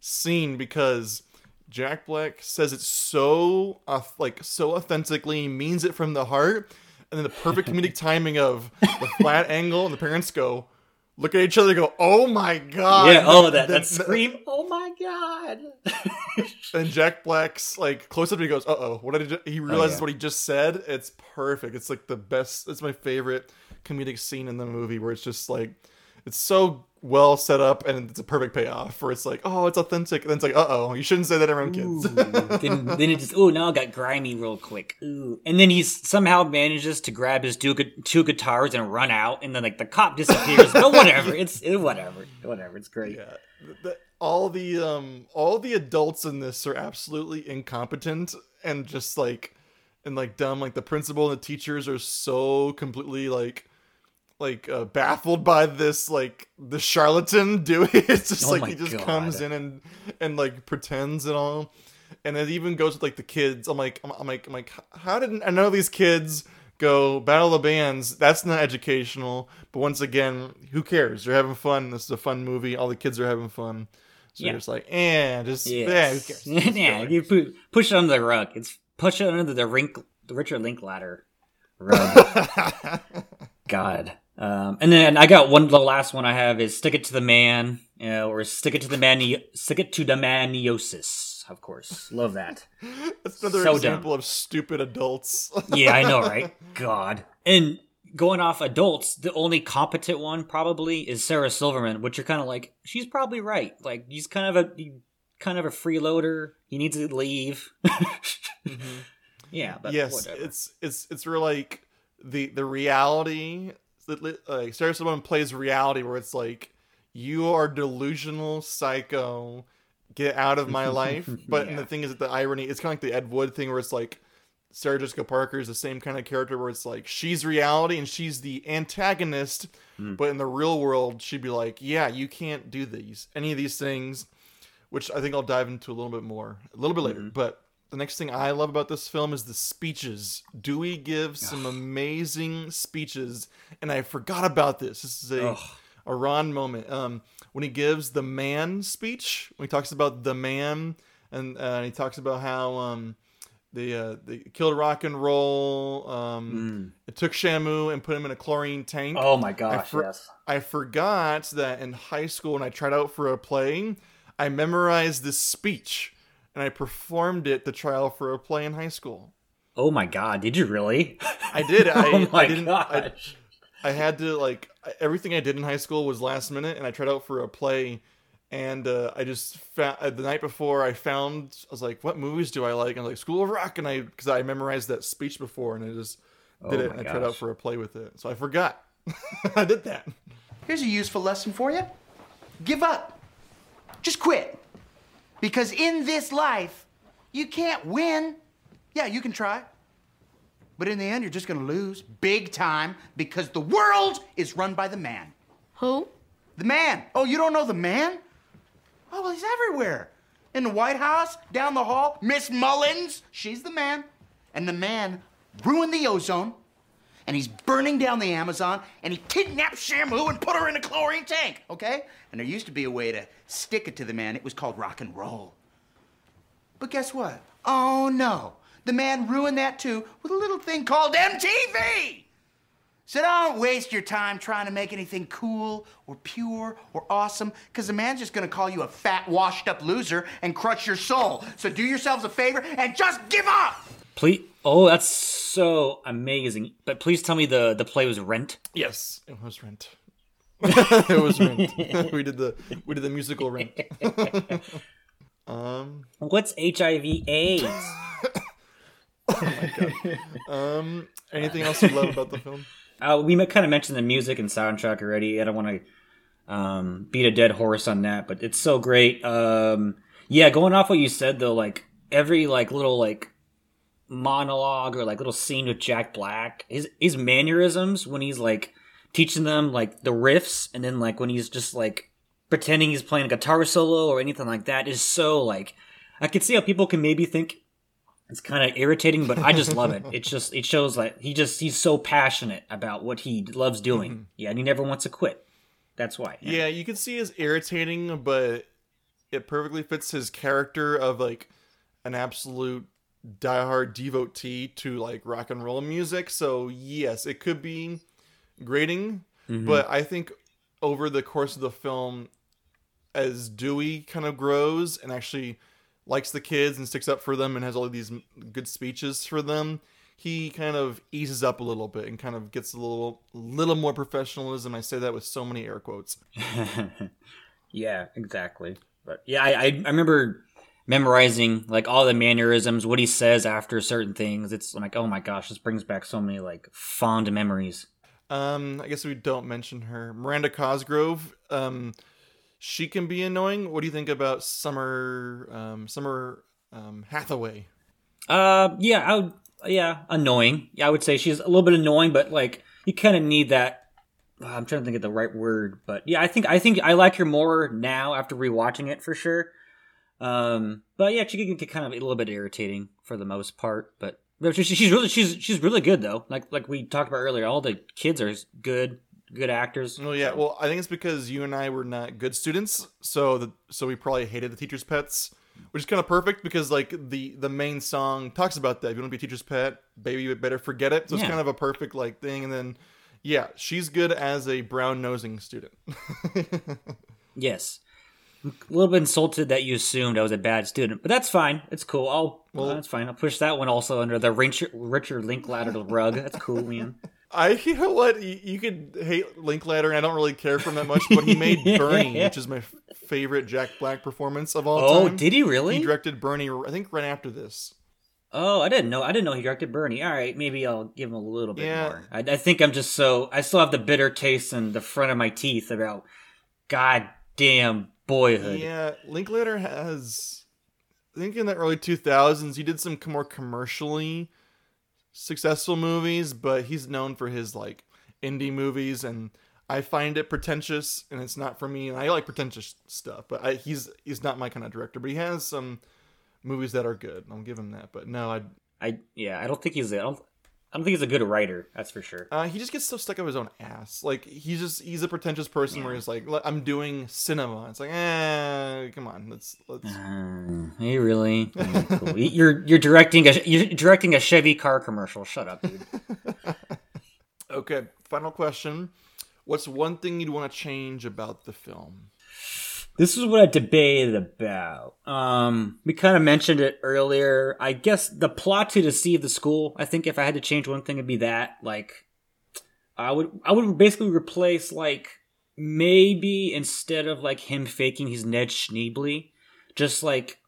scene because Jack Black says it so authentically, means it from the heart, and then the perfect comedic timing of the flat angle and the parents go, look at each other and go, oh my God. Yeah, oh, that scream, oh my God. And Jack Black's like close up, he goes, uh-oh, what did he realizes what he just said. It's perfect. It's like the best, it's my favorite comedic scene in the movie where it's just like, it's so well set up and it's a perfect payoff where it's like, oh, it's authentic. And then it's like, uh-oh, you shouldn't say that around kids. then it just, oh, now it got grimy real quick. Ooh. And then he somehow manages to grab his two guitars and run out. And then like the cop disappears. But whatever. It's whatever. It's great. Yeah. All the adults in this are absolutely incompetent and just like, and like dumb. Like the principal and the teachers are so completely like baffled by this, like the charlatan Dewey. It's just like he just comes in and like pretends and all, and it even goes with like the kids. I'm like, how did I know these kids go battle the bands? That's not educational. But once again, who cares? They're having fun. This is a fun movie. All the kids are having fun. So you're just like, who cares? Yeah, you push it under the rug. It's push it under the Richard Linklater rug. God. And then I got the last one I have is stick it to the man, or stick it to the maniosis, of course. Love that. That's another example of stupid adults. Yeah, I know, right? God. And going off adults, the only competent one probably is Sarah Silverman, which you're kind of like, she's probably right. Like, he's kind of a freeloader. He needs to leave. Mm-hmm. Yeah, but yes, whatever. It's real like, the reality, like Sarah Silverman plays reality where it's like, you are delusional psycho, get out of my life. But yeah. And the thing is that the irony, it's kind of like the Ed Wood thing where it's like Sarah Jessica Parker is the same kind of character where it's like, she's reality and she's the antagonist. Mm. But in the real world, she'd be like, yeah, you can't do any of these things, which I think I'll dive into a little bit later. Mm-hmm. But the next thing I love about this film is the speeches. Dewey gives some amazing speeches, and I forgot about this. This is a Ron moment. When he gives the man speech, when he talks about the man, and he talks about how they killed rock and roll, it took Shamu and put him in a chlorine tank. Oh my gosh, yes. I forgot that in high school when I tried out for a play, I memorized this speech. And I performed it, the trial for a play in high school. Oh my God! Did you really? I did. Gosh! I had to everything I did in high school was last minute, and I tried out for a play. And I just the night before I was like, what movies do I like? And I was like, School of Rock, and because I memorized that speech before, and I just did it. And I tried out for a play with it, so I forgot. I did that. Here's a useful lesson for you: give up, just quit. Because in this life, you can't win. Yeah, you can try. But in the end, you're just going to lose big time because the world is run by the man. Who? The man. Oh, you don't know the man? Oh, well, he's everywhere. In the White House, down the hall, Miss Mullins. She's the man. And the man ruined the ozone and he's burning down the Amazon, and he kidnapped Shamu and put her in a chlorine tank, okay? And there used to be a way to stick it to the man. It was called rock and roll. But guess what? Oh, no. The man ruined that, too, with a little thing called MTV. So don't waste your time trying to make anything cool or pure or awesome, because the man's just going to call you a fat, washed-up loser and crush your soul. So do yourselves a favor and just give up! Please? Oh, that's so amazing. But please tell me the play was Rent? Yes, it was Rent. It was Rent. We did the musical Rent. What's HIV/AIDS? Oh my god. Anything else you love about the film? We kind of mentioned the music and soundtrack already. I don't want to beat a dead horse on that, but it's so great. Yeah, going off what you said though, like every like little like monologue or like little scene with Jack Black, his mannerisms when he's like teaching them like the riffs, and then like when he's just like pretending he's playing a guitar solo or anything like that is so like, I could see how people can maybe think it's kind of irritating, but I just love it. It's just, it shows like he's so passionate about what he loves doing. Mm-hmm. Yeah, and he never wants to quit. That's why. Yeah, you can see it's irritating, but it perfectly fits his character of like an absolute diehard devotee to like rock and roll music. So yes, it could be grating, mm-hmm. but I think over the course of the film, as Dewey kind of grows and actually likes the kids and sticks up for them and has all of these good speeches for them, he kind of eases up a little bit and kind of gets a little more professionalism. I say that with so many air quotes. Yeah, exactly. But yeah, I remember memorizing like all the mannerisms, what he says after certain things. It's like, oh my gosh, this brings back so many like fond memories. I guess we don't mention her, Miranda Cosgrove. She can be annoying. What do you think about Summer Hathaway? Yeah, annoying. Yeah, I would say she's a little bit annoying, but like you kind of need that. I'm trying to think of the right word, but yeah, I think I like her more now after rewatching it for sure. But yeah, she can get kind of a little bit irritating for the most part, but she's really good though. Like we talked about earlier, all the kids are good. Good actors. Oh yeah. Well, I think it's because you and I were not good students, so we probably hated the teacher's pets, which is kind of perfect because like the main song talks about that. If you want to be a teacher's pet, baby, you better forget it. So yeah. It's kind of a perfect like thing. And then, yeah, she's good as a brown nosing student. Yes, I'm a little bit insulted that you assumed I was a bad student, but that's fine. It's cool. That's fine. I'll push that one also under the Richard Linklater rug. That's cool, man. You could hate Linklater, and I don't really care for him that much, but he made Bernie, which is my favorite Jack Black performance of all time. Oh, did he really? He directed Bernie, I think, right after this. Oh, I didn't know he directed Bernie. All right, maybe I'll give him a little bit more. I think I'm just so... I still have the bitter taste in the front of my teeth about goddamn Boyhood. Yeah, Linklater has... I think in the early 2000s, he did some more commercially successful movies, but he's known for his like indie movies, and I find it pretentious, and it's not for me, and I like pretentious stuff, but he's not my kind of director, but he has some movies that are good, I'll give him that. But no, I don't think he's a good writer, that's for sure. He just gets so stuck up his own ass, like he's a pretentious person, yeah. Where he's like, I'm doing cinema, it's like, come on, let's hey, really? Oh, cool. you're directing a Chevy car commercial, shut up, dude. Okay, final question. What's one thing you'd want to change about the film? This is what I debated about. We kind of mentioned it earlier. I guess the plot to deceive the school. I think if I had to change one thing, it'd be that. Like, I would basically replace like maybe instead of like him faking his Ned Schneebly, just like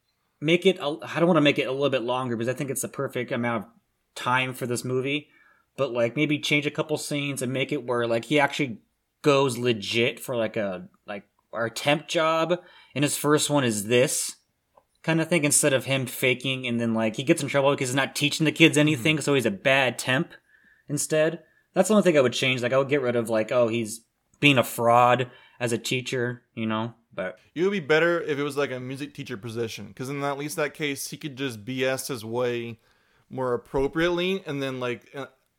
make it. I don't want to make it a little bit longer because I think it's the perfect amount of time for this movie. But like maybe change a couple scenes and make it where like he actually goes legit for like a like. Our temp job, and his first one is this kind of thing, instead of him faking and then like he gets in trouble because he's not teaching the kids anything, mm-hmm. So he's a bad temp instead. That's the only thing I would change. Like I would get rid of like, oh, he's being a fraud as a teacher, you know. But it would be better if it was like a music teacher position, because in at least that case he could just BS his way more appropriately, and then like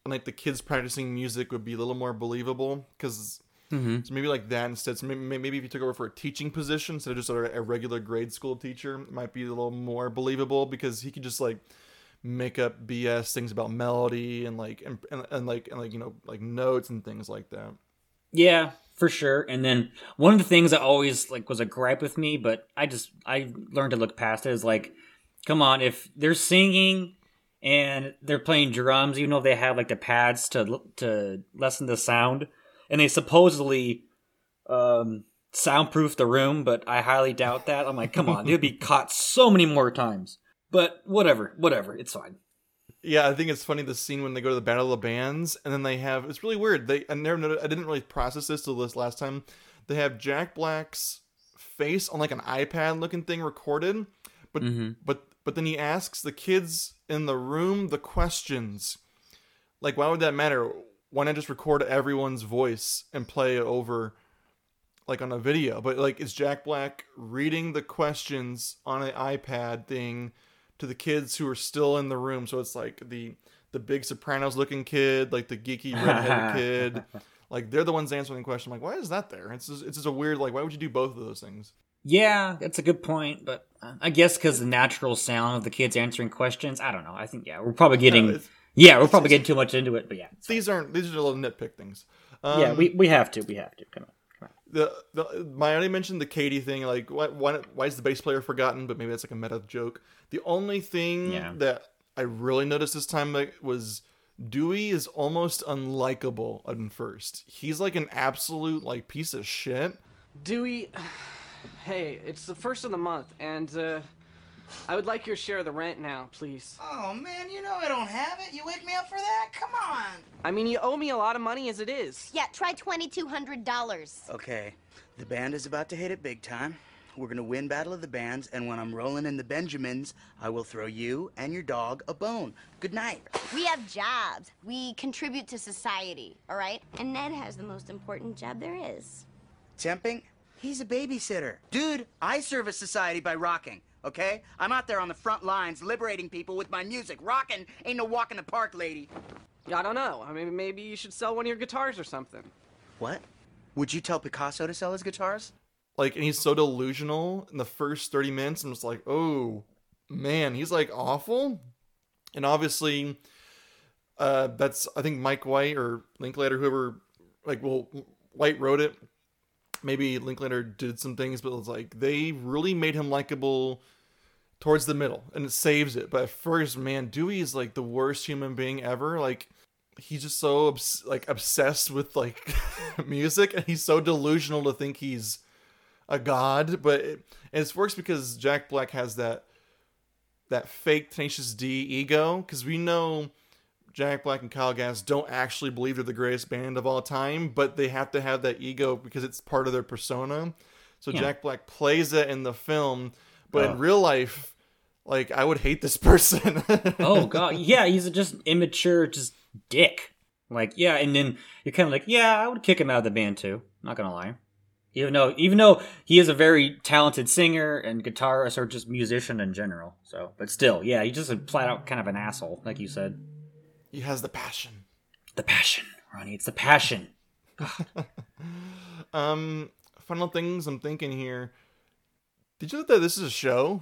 and like the kids practicing music would be a little more believable, because so maybe like that instead. So maybe if you took over for a teaching position instead of just a regular grade school teacher, it might be a little more believable, because he could just like make up BS things about melody and notes and things like that. Yeah, for sure. And then one of the things that always like was a gripe with me, but I learned to look past it, is like, come on, if they're singing and they're playing drums, even though they have like the pads to lessen the sound, and they supposedly soundproof the room, but I highly doubt that. I'm like, come on, they'd be caught so many more times. But whatever, it's fine. Yeah, I think it's funny, the scene when they go to the Battle of the Bands, and then they have, it's really weird. I didn't really process this till this last time. They have Jack Black's face on like an iPad looking thing recorded, but then he asks the kids in the room the questions. Like, why would that matter? Why not just record everyone's voice and play it over like on a video? But like, it's Jack Black reading the questions on an iPad thing to the kids who are still in the room. So it's like the big Sopranos looking kid, like the geeky redheaded kid, like they're the ones answering the question. I'm like, why is that there? It's just a weird, like, why would you do both of those things? Yeah, that's a good point. But I guess because the natural sound of the kids answering questions, I don't know. I think, yeah, we're probably getting too much into it, but yeah. These are little nitpick things. Yeah, we have to. Come on. I already mentioned the Katie thing. Like, why is the bass player forgotten? But maybe that's like a meta joke. The only thing that I really noticed this time was Dewey is almost unlikable at first. He's like an absolute like piece of shit. Dewey, hey, it's the first of the month, and I would like your share of the rent now, please. Oh, man, you know I don't have it. You wake me up for that? Come on. I mean, you owe me a lot of money as it is. Yeah, try $2,200. Okay, the band is about to hit it big time. We're going to win Battle of the Bands, and when I'm rolling in the Benjamins, I will throw you and your dog a bone. Good night. We have jobs. We contribute to society, all right? And Ned has the most important job there is. Temping? He's a babysitter. Dude, I service society by rocking. Okay? I'm out there on the front lines liberating people with my music. Rockin' ain't no walk in the park, lady. Yeah, I don't know. I mean, maybe you should sell one of your guitars or something. What? Would you tell Picasso to sell his guitars? Like, and he's so delusional in the first 30 minutes. I'm just like, oh, man, he's like awful. And obviously, that's, I think, Mike White or Linklater, whoever, like, well, White wrote it. Maybe Linklater did some things, but it's like they really made him likable towards the middle, and it saves it. But at first, man, Dewey is like the worst human being ever. Like, he's just so obsessed with like music, and he's so delusional to think he's a god. But it works because Jack Black has that fake Tenacious D ego, because we know Jack Black and Kyle Gass don't actually believe they're the greatest band of all time, but they have to have that ego because it's part of their persona. So yeah. Jack Black plays it in the film, but in real life, like, I would hate this person. Oh, God. Yeah, he's just immature, just dick. Like, yeah, and then you're kind of like, yeah, I would kick him out of the band too. Not going to lie. Even though he is a very talented singer and guitarist, or just musician in general. So, but still, yeah, he's just a flat out kind of an asshole, like you said. He has the passion. The passion, Ronnie. It's the passion. Final things I'm thinking here. Did you know that this is a show?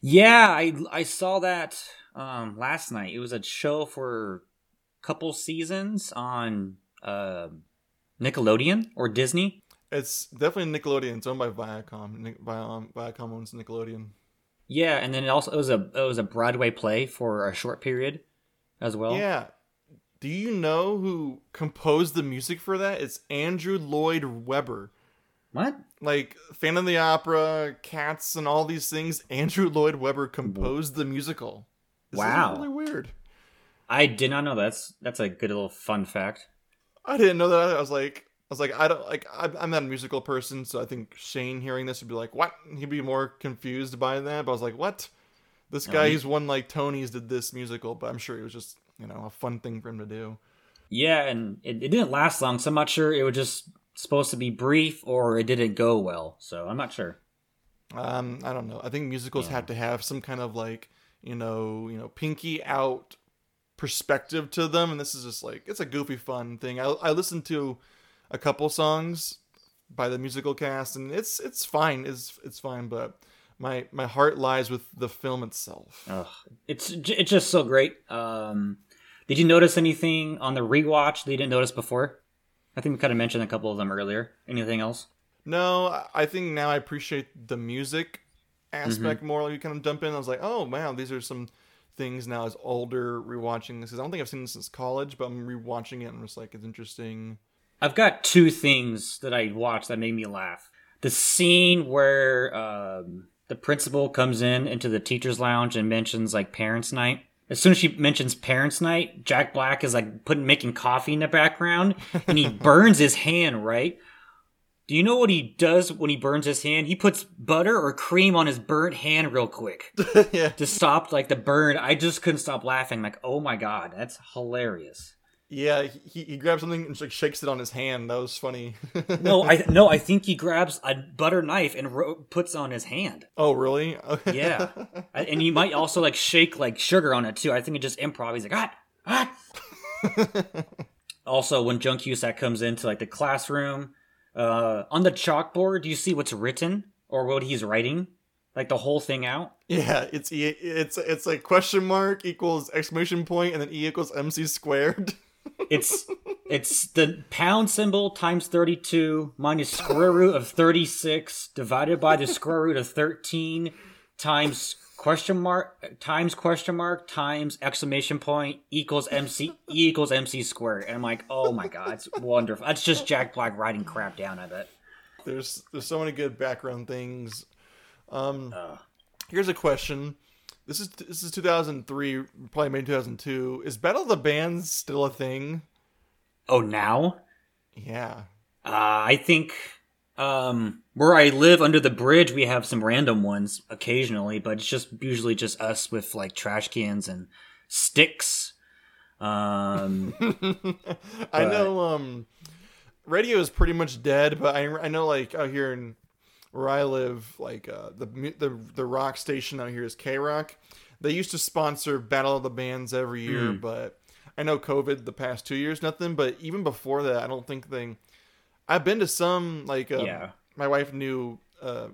Yeah, I saw that last night. It was a show for a couple seasons on Nickelodeon or Disney. It's definitely Nickelodeon. It's owned by Viacom. Viacom owns Nickelodeon. Yeah, and then it was a Broadway play for a short period as well. Yeah. Do you know who composed the music for that? It's Andrew Lloyd Webber. What? Like Phantom of the Opera, Cats, and all these things. Andrew Lloyd Webber composed the musical. Wow. This is really weird. I did not know that. That's a good little fun fact. I didn't know that. I was like, I don't like. I'm not a musical person, so I think Shane hearing this would be like, what? He'd be more confused by that. But I was like, what? This guy who's won like Tony's did this musical, but I'm sure it was just, a fun thing for him to do. Yeah, and it didn't last long, so I'm not sure it was just supposed to be brief or it didn't go well, so I'm not sure. I don't know. I think musicals have to have some kind of like, pinky out perspective to them, and this is just like, it's a goofy fun thing. I listened to a couple songs by the musical cast, and it's fine. It's fine, but my heart lies with the film itself. Ugh. It's just so great. Did you notice anything on the rewatch that you didn't notice before? I think we kind of mentioned a couple of them earlier. Anything else? No, I think now I appreciate the music aspect more. Like, you kind of jump in, I was like, oh wow, these are some things now as older rewatching this. I don't think I've seen this since college, but I'm rewatching it and it's like, it's interesting. I've got two things that I watched that made me laugh. The scene where the principal comes into the teacher's lounge and mentions like parents' night. As soon as she mentions parents' night, Jack Black is like making coffee in the background, and he burns his hand, right? Do you know what he does when he burns his hand? He puts butter or cream on his burnt hand real quick yeah. to stop like the burn. I just couldn't stop laughing. Like, oh my God, that's hilarious. Yeah, he grabs something and like shakes it on his hand. That was funny. No, I think he grabs a butter knife and puts on his hand. Oh, really? Okay. Yeah, and he might also like shake like sugar on it too. I think it just improv. He's like, ah. Also, when John Cusack comes into like the classroom, on the chalkboard, do you see what's written or what he's writing? Like the whole thing out? Yeah, it's like question mark equals exclamation point and then E equals MC squared. It's the pound symbol times 32 minus square root of 36 divided by the square root of 13 times question mark times exclamation point equals MC E equals MC squared. And I'm like, oh my God, it's wonderful. That's just Jack Black writing crap down, I bet. There's so many good background things. Here's a question. This is 2003, probably made 2002. Is Battle of the Bands still a thing? Oh, now? Yeah. I think where I live under the bridge, we have some random ones occasionally, but it's just usually just us with like trash cans and sticks. I know radio is pretty much dead, but I know like out here in where I live, like the rock station out here is K-Rock. They used to sponsor Battle of the Bands every year, but I know COVID the past 2 years, nothing. But even before that, I don't think they... I've been to some, like... My wife knew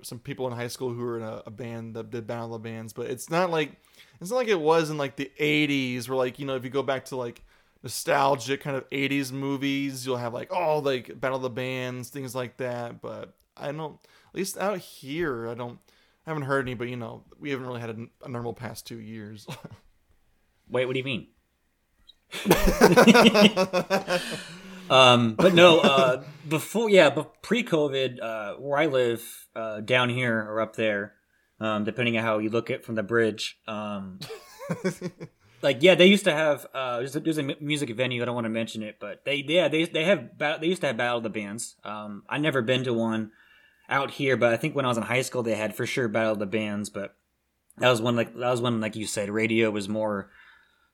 some people in high school who were in a band that did Battle of the Bands, but it's not like it was in like the 80s where like, you know, if you go back to like nostalgic kind of 80s movies, you'll have like, oh, like Battle of the Bands, things like that. But I don't... At least out here, I haven't heard any, but you know, we haven't really had a normal past 2 years. Wait, what do you mean? But no, but pre-COVID, where I live, down here or up there, depending on how you look at from the bridge, like, yeah, they used to have, there's a music venue. I don't want to mention it, but they used to have Battle of the Bands. I've never been to one out here, but I think when I was in high school, they had for sure Battle of the Bands. But that was when, like you said, radio was more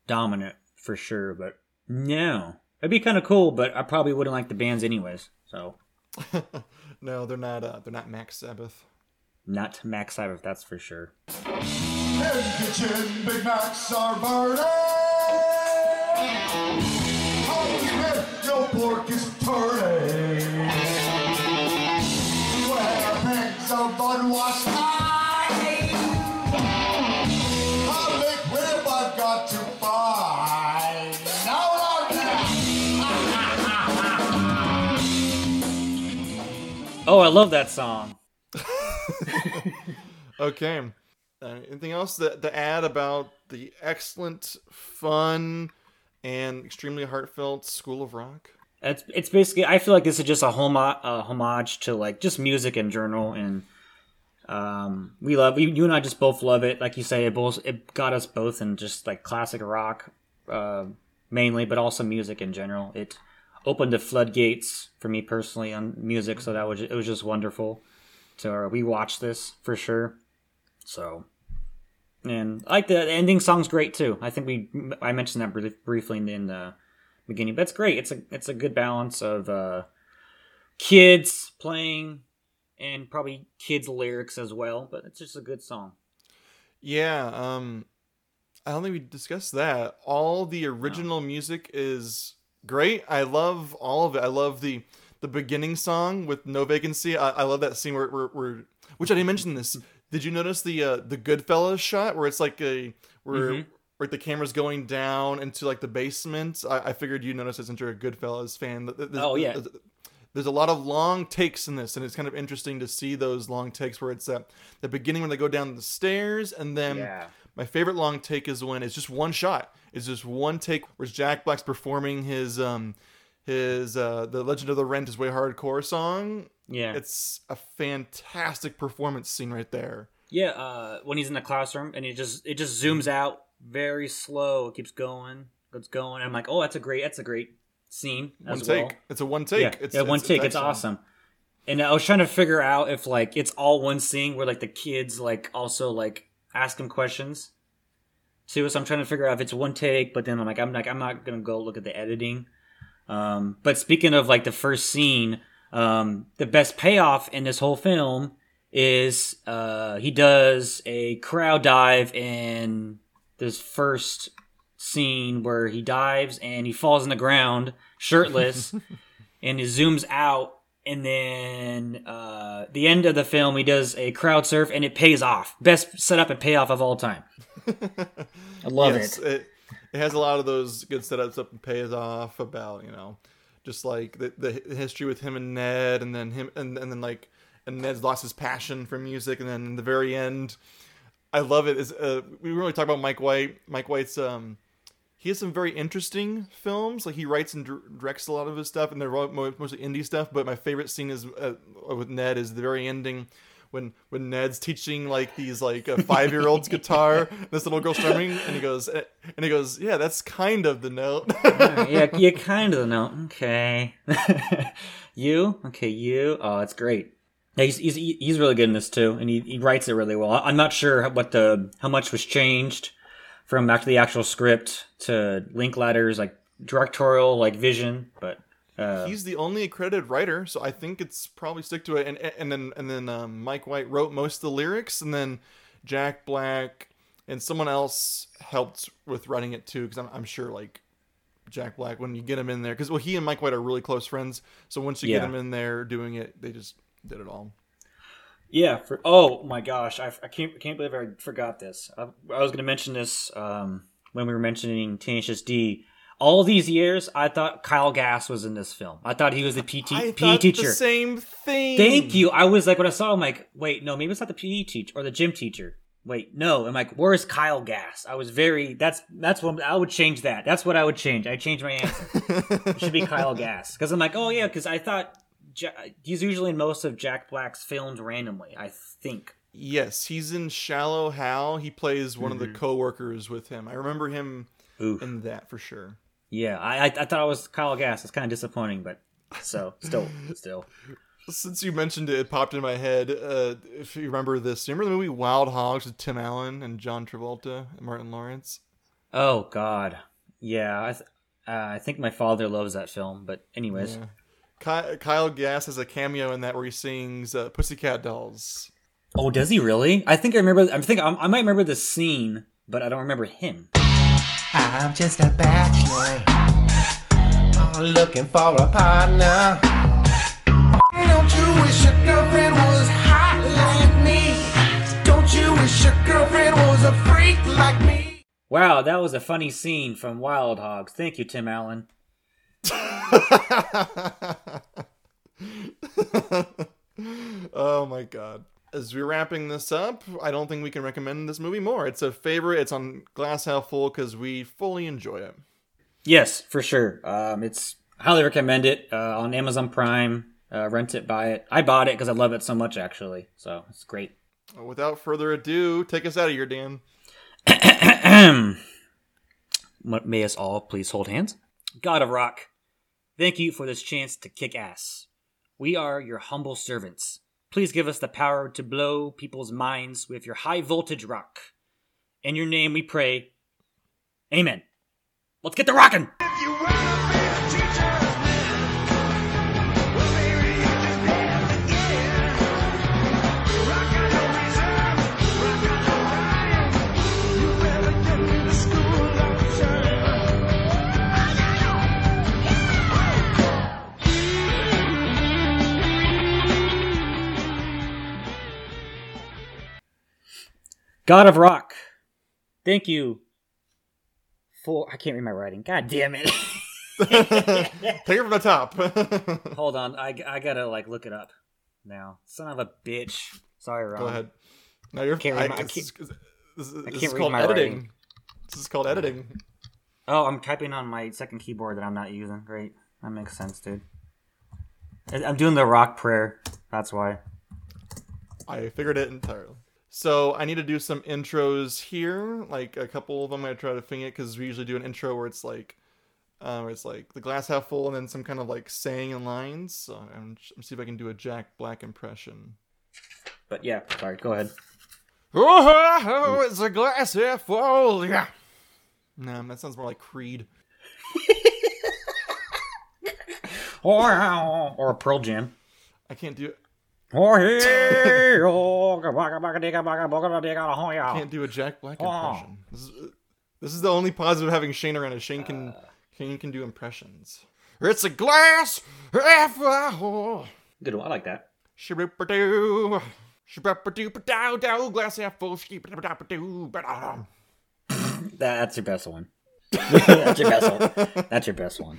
dominant for sure. But no, it'd be kind of cool, but I probably wouldn't like the bands anyways. So no, they're not Max Sabbath. Not Max Sabbath, that's for sure. In kitchen, Big Macs are burning. Head, your pork is turning. Oh, I love that song. Okay. Anything else to add about the excellent, fun, and extremely heartfelt School of Rock? It's basically, I feel like this is just a homage to like just music in general, and you and I just both love it. Like you say, it got us both in just like classic rock mainly, but also music in general. It opened the floodgates for me personally on music, so it was just wonderful to rewatch this for sure. So, and I like the ending song's great too. I think I mentioned that briefly in the beginning, but it's great. It's a good balance of kids playing and probably kids lyrics as well, but it's just a good song. Yeah, I don't think we discussed that. All the original music is great. I love all of it. I love the beginning song with No Vacancy. I love that scene where which I didn't mention this. Did you notice the Goodfellas shot where it's like where the camera's going down into like the basement? I figured you noticed it since you're a Goodfellas fan. There's a lot of long takes in this, and it's kind of interesting to see those long takes where it's at the beginning when they go down the stairs, and then my favorite long take is when it's just one shot. It's just one take where Jack Black's performing his The Legend of the Rent is Way Hardcore song. Yeah. It's a fantastic performance scene right there. Yeah, when he's in the classroom and it just zooms out very slow. It keeps going. It's going. I'm like, "Oh, that's a great scene as well. It's a one take. Yeah. It's awesome. And I was trying to figure out if like it's all one scene where like the kids like also like ask him questions. So I'm trying to figure out if it's one take, but then I'm not gonna go look at the editing. But speaking of like the first scene, the best payoff in this whole film is he does a crowd dive in this first scene where he dives and he falls on the ground shirtless and he zooms out, and then the end of the film he does a crowd surf and it pays off. Best setup and payoff of all time. I love it has a lot of those good setups up and pays off about, you know, just like the history with him and Ned, and then him and then like, and Ned's lost his passion for music, and then in the very end, I love it. Is we really talk about Mike White. Mike White's he has some very interesting films. Like he writes and directs a lot of his stuff, and they're mostly indie stuff. But my favorite scene is with Ned is the very ending when Ned's teaching like these like 5-year-olds guitar. This little girl strumming, and he goes, yeah, that's kind of the note. yeah, kind of the note. Okay, you. Oh, that's great. Yeah, he's really good in this too, and he writes it really well. I'm not sure how much was changed from after the actual script to Linklater's like directorial like vision, but he's the only accredited writer, so I think it's probably stick to it. And then Mike White wrote most of the lyrics, and then Jack Black and someone else helped with writing it too, because I'm sure like Jack Black, when you get him in there, because he and Mike White are really close friends, so once you get him in there doing it, they just did it all. Yeah. Oh my gosh, I can't believe I forgot this. I was going to mention this when we were mentioning Tenacious D. All these years, I thought Kyle Gass was in this film. I thought he was the PE teacher. The same thing. Thank you. I was like, when I saw him, I'm like, wait, no, maybe it's not the PE teacher or the gym teacher. Wait, no. I'm like, where's Kyle Gass? I was that's what I would change that. That's what I would change. I changed my answer. It should be Kyle Gass, because I'm like, oh yeah, because I thought. He's usually in most of Jack Black's films randomly, I think. Yes, he's in Shallow Hal. He plays one of the co-workers with him. I remember him in that for sure. Yeah, I thought it was Kyle Gass. It's kind of disappointing, but still. Since you mentioned it, it popped in my head. If you remember this, do you remember the movie Wild Hogs with Tim Allen and John Travolta and Martin Lawrence? Oh God, yeah. I think my father loves that film, but anyways. Yeah. Kyle Gass has a cameo in that where he sings Pussycat Dolls. Oh, does he really? I think I remember. I might remember the scene, but I don't remember him. I'm just a bachelor, looking for a partner. Don't you wish your girlfriend was hot like me? Don't you wish your girlfriend was a freak like me? Wow, that was a funny scene from Wild Hogs. Thank you, Tim Allen. Oh my God, as we're wrapping this up, I don't think we can recommend this movie more. It's a favorite. It's on Glass Half Full because we fully enjoy it. Yes, for sure. It's highly recommend it on Amazon Prime. Rent it, buy it. I bought it because I love it so much, actually, so it's great. Without further ado, take us out of here, Dan. May us all please hold hands. God of Rock, thank you for this chance to kick ass. We are your humble servants. Please give us the power to blow people's minds with your high voltage rock. In your name we pray. Amen. Let's get to rockin'! If you wanna be a teacher, well baby you just have to get it. Rock on the reserve, rock on the Ryan. You better get me the God of Rock, thank you for... I can't read my writing. God damn it. Take it from the top. Hold on. I gotta look it up now. Son of a bitch. Sorry, Ron. Go ahead. No, you're... I can't read my writing. This is called editing. Oh, I'm typing on my second keyboard that I'm not using. Great. That makes sense, dude. I'm doing the rock prayer. That's why. I figured it entirely. So I need to do some intros here, like a couple of them. I try to fing it because we usually do an intro where it's like the glass half full and then some kind of like saying in lines. So I'm see if I can do a Jack Black impression. But yeah, sorry, go ahead. Oh, it's a glass half full. Yeah. No, that sounds more like Creed. Or a Pearl Jam. I can't do it. I can't do a Jack Black impression. This is the only positive of having Shane around. Is Shane can do impressions. It's a glass half full. Good one. I like that. Glass half full. That's your best one. That's your best one.